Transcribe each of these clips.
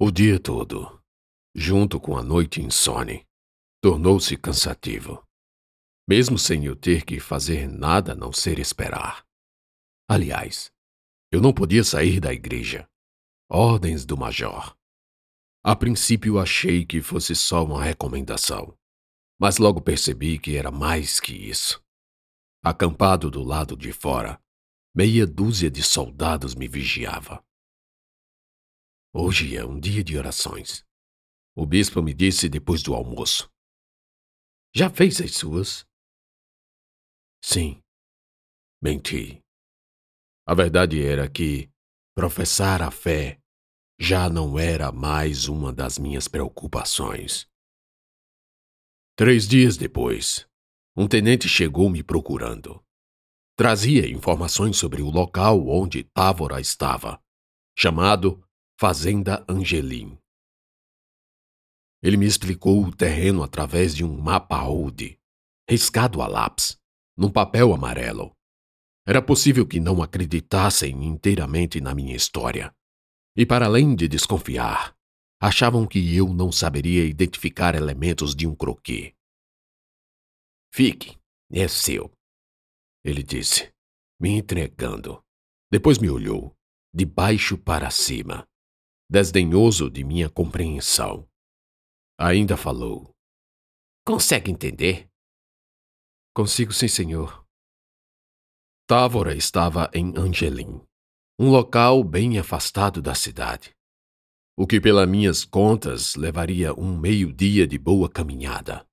O dia todo, junto com a noite insone, tornou-se cansativo, mesmo sem eu ter que fazer nada a não ser esperar. Aliás, eu não podia sair da igreja. Ordens do major. A princípio achei que fosse só uma recomendação, mas logo percebi que era mais que isso. Acampado do lado de fora, meia dúzia de soldados me vigiava. Hoje é um dia de orações. O bispo me disse depois do almoço. Já fez as suas? Sim. Menti. A verdade era que professar a fé já não era mais uma das minhas preocupações. 3 dias depois, um tenente chegou me procurando. Trazia informações sobre o local onde Távora estava, chamado Fazenda Angelim. Ele me explicou o terreno através de um mapa road, riscado a lápis, num papel amarelo. Era possível que não acreditassem inteiramente na minha história. E, para além de desconfiar, achavam que eu não saberia identificar elementos de um croquis. Fique, é seu, ele disse, me entregando. Depois me olhou, de baixo para cima, desdenhoso de minha compreensão. Ainda falou. Consegue entender? Consigo, sim, senhor. Távora estava em Angelim, um local bem afastado da cidade, o que pelas minhas contas levaria um meio-dia de boa caminhada.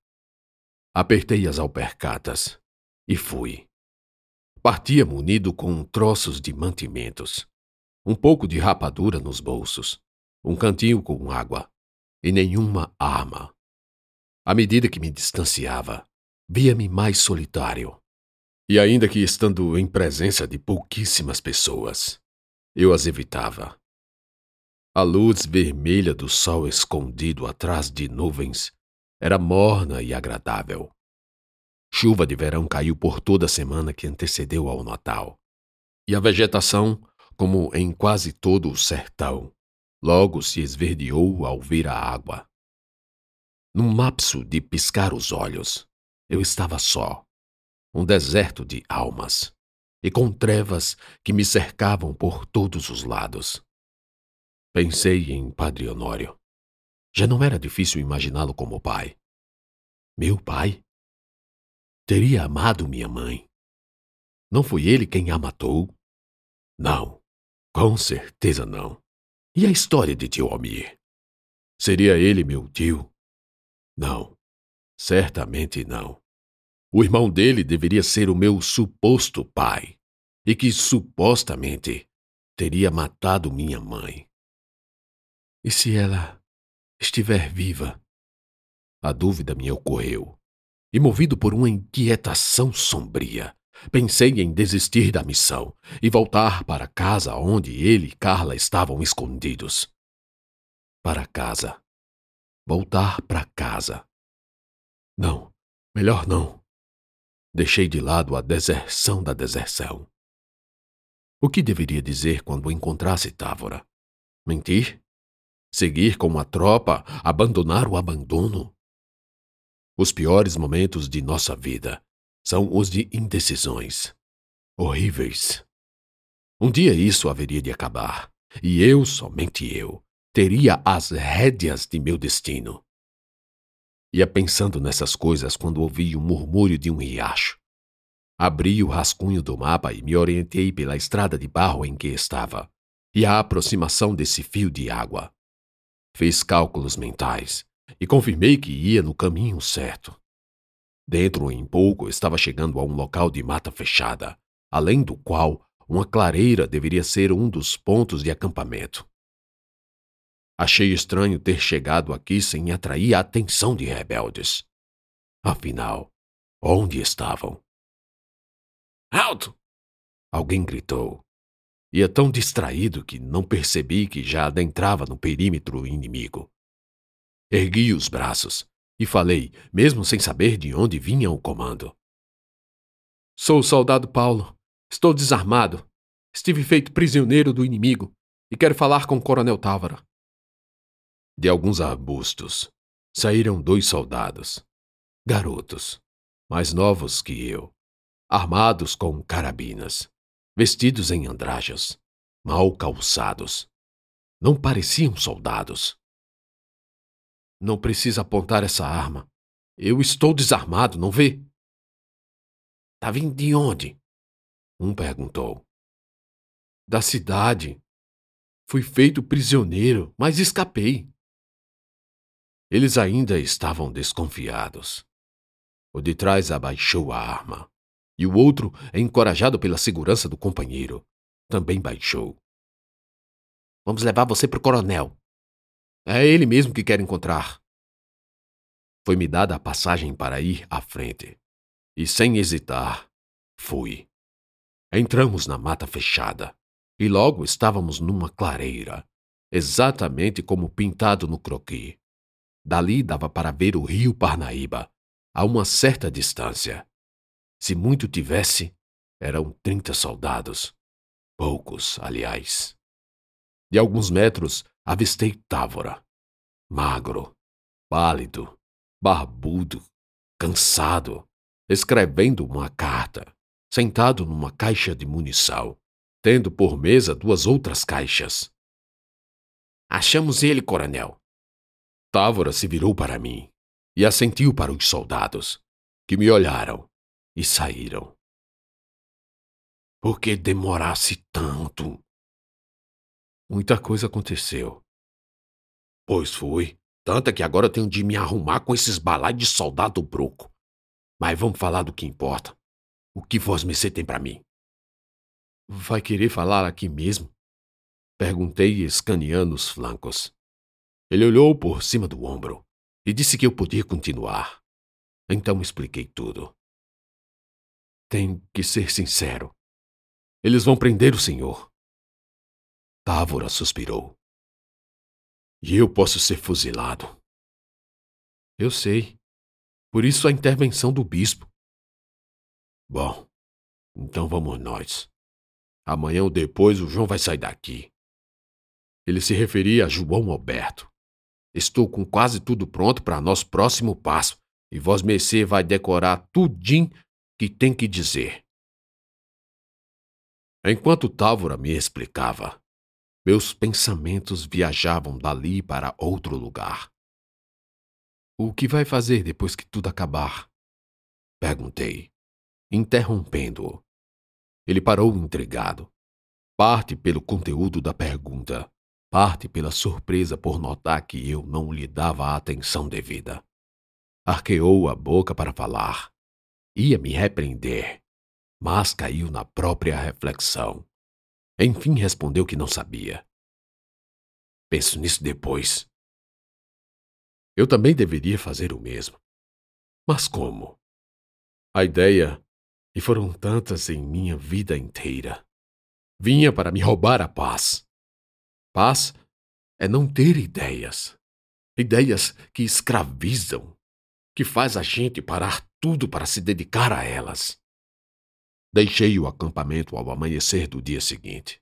Apertei as alpercatas e fui. Partia munido com troços de mantimentos, um pouco de rapadura nos bolsos, um cantinho com água e nenhuma arma. À medida que me distanciava, via-me mais solitário. E ainda que estando em presença de pouquíssimas pessoas, eu as evitava. A luz vermelha do sol escondido atrás de nuvens era morna e agradável. Chuva de verão caiu por toda a semana que antecedeu ao Natal. E a vegetação, como em quase todo o sertão, logo se esverdeou ao vir a água. Num lapso de piscar os olhos, eu estava só, um deserto de almas, e com trevas que me cercavam por todos os lados. Pensei em Padre Honório. Já não era difícil imaginá-lo como pai. Meu pai? Teria amado minha mãe. Não foi ele quem a matou? Não, com certeza não. E a história de tio Amir? Seria ele meu tio? Não, certamente não. O irmão dele deveria ser o meu suposto pai, e que supostamente teria matado minha mãe. E se ela estiver viva? A dúvida me ocorreu, e movido por uma inquietação sombria, pensei em desistir da missão e voltar para casa onde ele e Carla estavam escondidos. Para casa. Voltar para casa. Não, melhor não. Deixei de lado a deserção da deserção. O que deveria dizer quando encontrasse Távora? Mentir? Seguir com a tropa? Abandonar o abandono? Os piores momentos de nossa vida são os de indecisões. Horríveis. Um dia isso haveria de acabar. E eu, somente eu, teria as rédeas de meu destino. Ia pensando nessas coisas quando ouvi o murmúrio de um riacho. Abri o rascunho do mapa e me orientei pela estrada de barro em que estava e a aproximação desse fio de água. Fiz cálculos mentais e confirmei que ia no caminho certo. Dentro em pouco estava chegando a um local de mata fechada, além do qual uma clareira deveria ser um dos pontos de acampamento. Achei estranho ter chegado aqui sem atrair a atenção de rebeldes. Afinal, onde estavam? Alto! Alguém gritou. Ia tão distraído que não percebi que já adentrava no perímetro inimigo. Ergui os braços e falei, mesmo sem saber de onde vinha o comando. Sou o soldado Paulo. Estou desarmado. Estive feito prisioneiro do inimigo e quero falar com o coronel Távora. De alguns arbustos saíram 2 soldados, garotos, mais novos que eu, armados com carabinas, vestidos em andrajas, mal calçados. Não pareciam soldados. Não precisa apontar essa arma. Eu estou desarmado, não vê? Tá vindo de onde? Um perguntou. Da cidade. Fui feito prisioneiro, mas escapei. Eles ainda estavam desconfiados. O de trás abaixou a arma, e o outro, encorajado pela segurança do companheiro, também baixou. — Vamos levar você para o coronel. — É ele mesmo que quero encontrar. Foi-me dada a passagem para ir à frente, e sem hesitar, fui. Entramos na mata fechada, e logo estávamos numa clareira, exatamente como pintado no croquis. Dali dava para ver o rio Parnaíba, a uma certa distância. Se muito tivesse, eram 30 soldados. Poucos, aliás. De alguns metros, avistei Távora. Magro, pálido, barbudo, cansado, escrevendo uma carta, sentado numa caixa de munição, tendo por mesa 2 outras caixas. — Achamos ele, coronel. Távora se virou para mim e assentiu para os soldados, que me olharam e saíram. — Por que demorasse tanto? Muita coisa aconteceu. — Pois foi, tanta que agora tenho de me arrumar com esses balai de soldado broco. Mas vamos falar do que importa. O que vosmecê tem para mim? — Vai querer falar aqui mesmo? Perguntei, escaneando os flancos. Ele olhou por cima do ombro e disse que eu podia continuar. Então expliquei tudo. Tenho que ser sincero. Eles vão prender o senhor. Távora suspirou. E eu posso ser fuzilado. Eu sei. Por isso a intervenção do bispo. Bom, então vamos nós. Amanhã ou depois o João vai sair daqui. Ele se referia a João Alberto. Estou com quase tudo pronto para nosso próximo passo e vosmecê vai decorar tudim que tem que dizer. Enquanto Távora me explicava, meus pensamentos viajavam dali para outro lugar. O que vai fazer depois que tudo acabar? Perguntei, interrompendo-o. Ele parou intrigado, parte pelo conteúdo da pergunta, parte pela surpresa por notar que eu não lhe dava a atenção devida. Arqueou a boca para falar. Ia me repreender, mas caiu na própria reflexão. Enfim, respondeu que não sabia. Penso nisso depois. Eu também deveria fazer o mesmo. Mas como? A ideia, e foram tantas em minha vida inteira, vinha para me roubar a paz. Paz é não ter ideias. Ideias que escravizam, que faz a gente parar tudo para se dedicar a elas. Deixei o acampamento ao amanhecer do dia seguinte.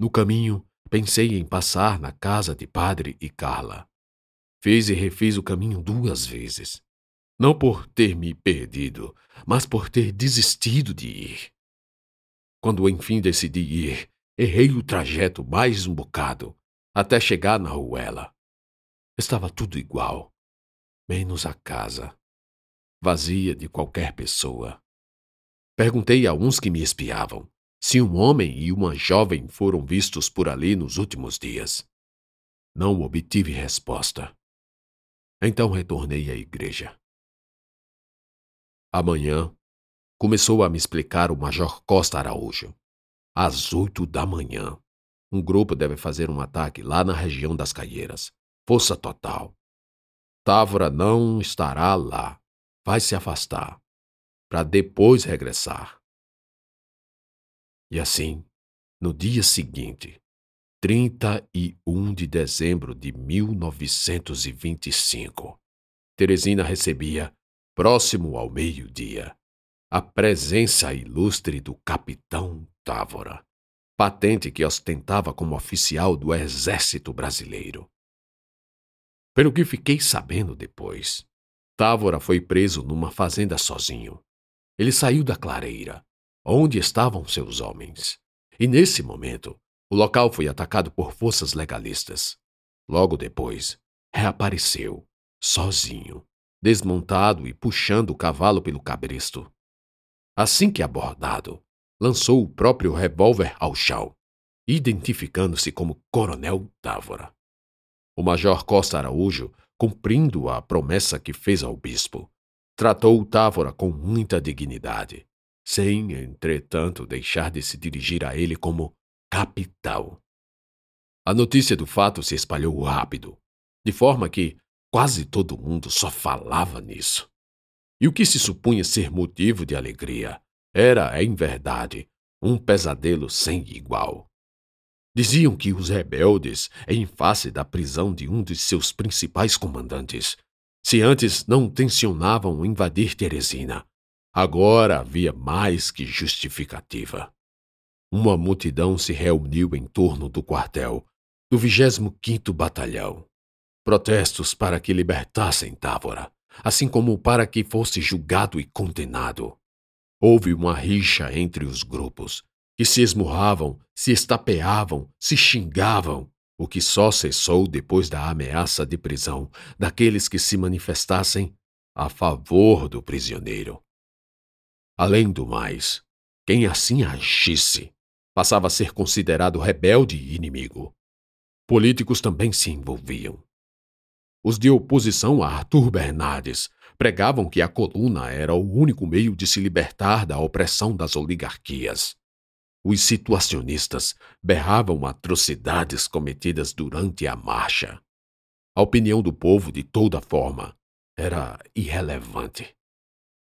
No caminho, pensei em passar na casa de Padre e Carla. Fiz e refiz o caminho 2 vezes. Não por ter me perdido, mas por ter desistido de ir. Quando enfim decidi ir, errei o trajeto mais um bocado, até chegar na ruela. Estava tudo igual, menos a casa, vazia de qualquer pessoa. Perguntei a uns que me espiavam se um homem e uma jovem foram vistos por ali nos últimos dias. Não obtive resposta. Então retornei à igreja. Amanhã, começou a me explicar o Major Costa Araújo. Às 8 da manhã, um grupo deve fazer um ataque lá na região das Caieiras. Força total. Távora não estará lá. Vai se afastar, para depois regressar. E assim, no dia seguinte, 31 de dezembro de 1925, Teresina recebia, próximo ao meio-dia, a presença ilustre do Capitão Távora, patente que ostentava como oficial do Exército Brasileiro. Pelo que fiquei sabendo depois, Távora foi preso numa fazenda sozinho. Ele saiu da clareira, onde estavam seus homens. E nesse momento, o local foi atacado por forças legalistas. Logo depois, reapareceu, sozinho, desmontado e puxando o cavalo pelo cabresto. Assim que abordado, lançou o próprio revólver ao chão, identificando-se como Coronel Távora. O Major Costa Araújo, cumprindo a promessa que fez ao bispo, tratou Távora com muita dignidade, sem, entretanto, deixar de se dirigir a ele como capitão. A notícia do fato se espalhou rápido, de forma que quase todo mundo só falava nisso. E o que se supunha ser motivo de alegria era, em verdade, um pesadelo sem igual. Diziam que os rebeldes, em face da prisão de um de seus principais comandantes, se antes não tencionavam invadir Teresina, agora havia mais que justificativa. Uma multidão se reuniu em torno do quartel do 25º Batalhão. Protestos para que libertassem Távora, assim como para que fosse julgado e condenado. Houve uma rixa entre os grupos, que se esmurravam, se estapeavam, se xingavam, o que só cessou depois da ameaça de prisão daqueles que se manifestassem a favor do prisioneiro. Além do mais, quem assim agisse passava a ser considerado rebelde e inimigo. Políticos também se envolviam. Os de oposição a Arthur Bernardes pregavam que a coluna era o único meio de se libertar da opressão das oligarquias. Os situacionistas berravam atrocidades cometidas durante a marcha. A opinião do povo, de toda forma, era irrelevante.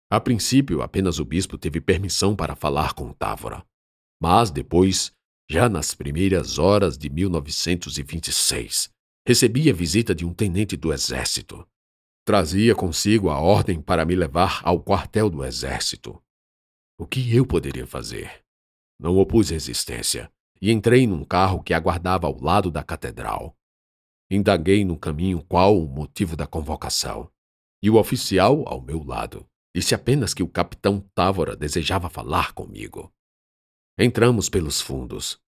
A princípio, apenas o bispo teve permissão para falar com Távora, mas depois, já nas primeiras horas de 1926, recebia a visita de um tenente do Exército. Trazia consigo a ordem para me levar ao quartel do Exército. O que eu poderia fazer? Não opus resistência e entrei num carro que aguardava ao lado da catedral. Indaguei no caminho qual o motivo da convocação, e o oficial, ao meu lado, disse apenas que o capitão Távora desejava falar comigo. Entramos pelos fundos.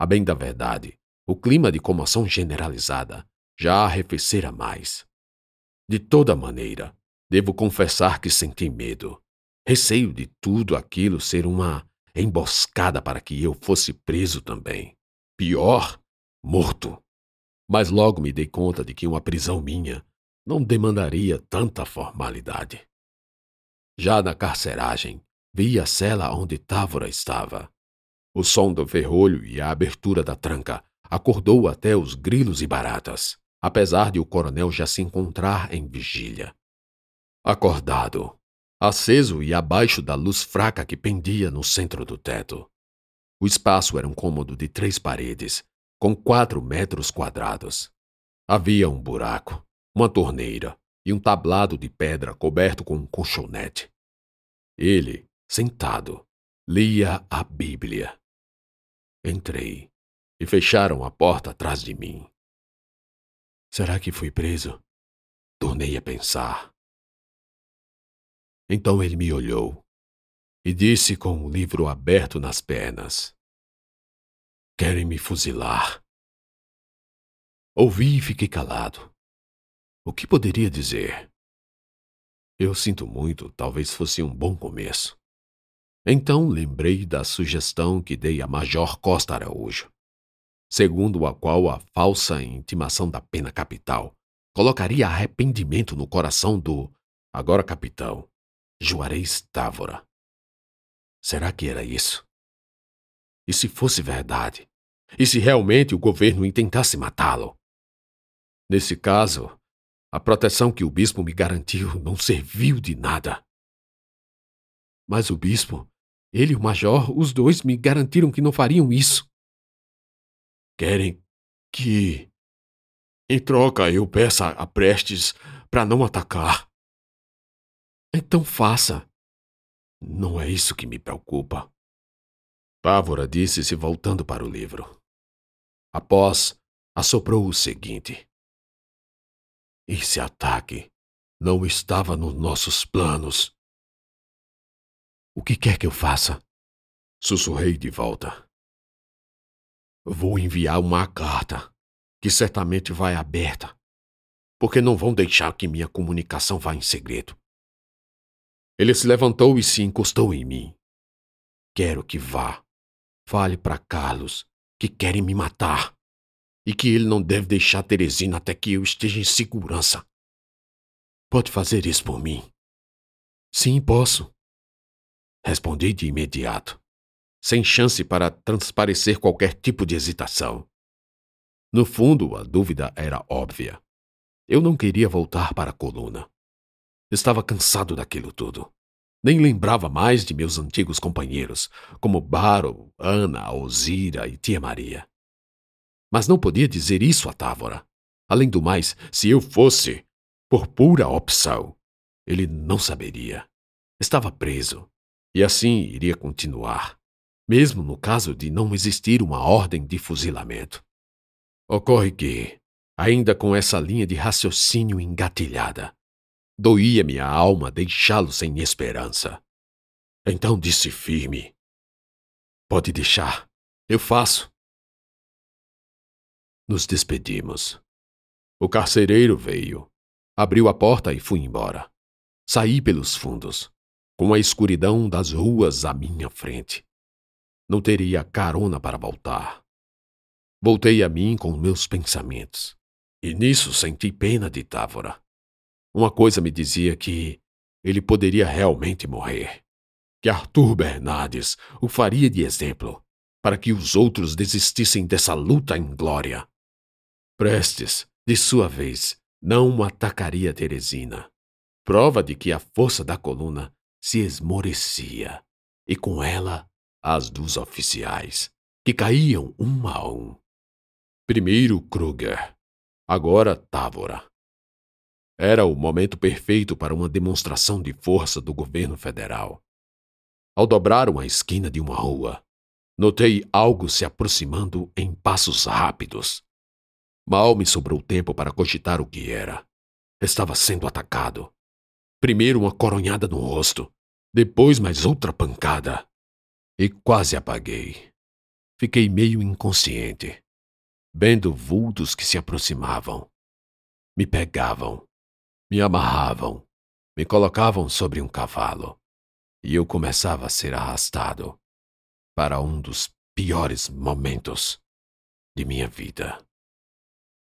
A bem da verdade, o clima de comoção generalizada já arrefecera mais. De toda maneira, devo confessar que senti medo, receio de tudo aquilo ser uma emboscada para que eu fosse preso também. Pior, morto. Mas logo me dei conta de que uma prisão minha não demandaria tanta formalidade. Já na carceragem, vi a cela onde Távora estava. O som do ferrolho e a abertura da tranca acordou até os grilos e baratas, apesar de o coronel já se encontrar em vigília. Acordado, aceso e abaixo da luz fraca que pendia no centro do teto. O espaço era um cômodo de 3 paredes, com 4 metros quadrados. Havia um buraco, uma torneira e um tablado de pedra coberto com um colchonete. Ele, sentado, lia a Bíblia. Entrei e fecharam a porta atrás de mim. Será que fui preso? Tornei a pensar. Então ele me olhou e disse com o livro aberto nas pernas: Querem me fuzilar. Ouvi e fiquei calado. O que poderia dizer? Eu sinto muito, talvez fosse um bom começo. Então lembrei da sugestão que dei a Major Costa Araújo, segundo a qual a falsa intimação da pena capital colocaria arrependimento no coração do, agora capitão, Juarez Távora. Será que era isso? E se fosse verdade? E se realmente o governo intentasse matá-lo? Nesse caso, a proteção que o bispo me garantiu não serviu de nada. Mas o bispo, ele e o major, os dois me garantiram que não fariam isso. Querem que, em troca, eu peça a Prestes para não atacar. Então faça. Não é isso que me preocupa. Távora disse-se voltando para o livro. Após, assoprou o seguinte. Esse ataque não estava nos nossos planos. O que quer que eu faça? Sussurrei de volta. Vou enviar uma carta, que certamente vai aberta, porque não vão deixar que minha comunicação vá em segredo. Ele se levantou e se encostou em mim. Quero que vá. Fale para Carlos que querem me matar e que ele não deve deixar Teresina até que eu esteja em segurança. Pode fazer isso por mim? Sim, posso. Respondi de imediato, sem chance para transparecer qualquer tipo de hesitação. No fundo, a dúvida era óbvia. Eu não queria voltar para a coluna. Estava cansado daquilo tudo. Nem lembrava mais de meus antigos companheiros, como Baro, Ana, Alzira e Tia Maria. Mas não podia dizer isso a Távora. Além do mais, se eu fosse, por pura opção, ele não saberia. Estava preso. E assim iria continuar, mesmo no caso de não existir uma ordem de fuzilamento. Ocorre que, ainda com essa linha de raciocínio engatilhada, doía-me a alma deixá-lo sem esperança. Então disse firme: pode deixar, eu faço. Nos despedimos. O carcereiro veio, abriu a porta e fui embora. Saí pelos fundos, com a escuridão das ruas à minha frente. Não teria carona para voltar. Voltei a mim com meus pensamentos. E nisso senti pena de Távora. Uma coisa me dizia que ele poderia realmente morrer. Que Arthur Bernardes o faria de exemplo, para que os outros desistissem dessa luta inglória. Prestes, de sua vez, não atacaria Teresina. Prova de que a força da coluna se esmorecia, e com ela as dos oficiais, que caíam um a um. Primeiro Kruger, agora Távora. Era o momento perfeito para uma demonstração de força do governo federal. Ao dobrar uma esquina de uma rua, notei algo se aproximando em passos rápidos. Mal me sobrou tempo para cogitar o que era. Estava sendo atacado. Primeiro uma coronhada no rosto, depois mais outra pancada. E quase apaguei. Fiquei meio inconsciente, vendo vultos que se aproximavam. Me pegavam, me amarravam, me colocavam sobre um cavalo. E eu começava a ser arrastado para um dos piores momentos de minha vida.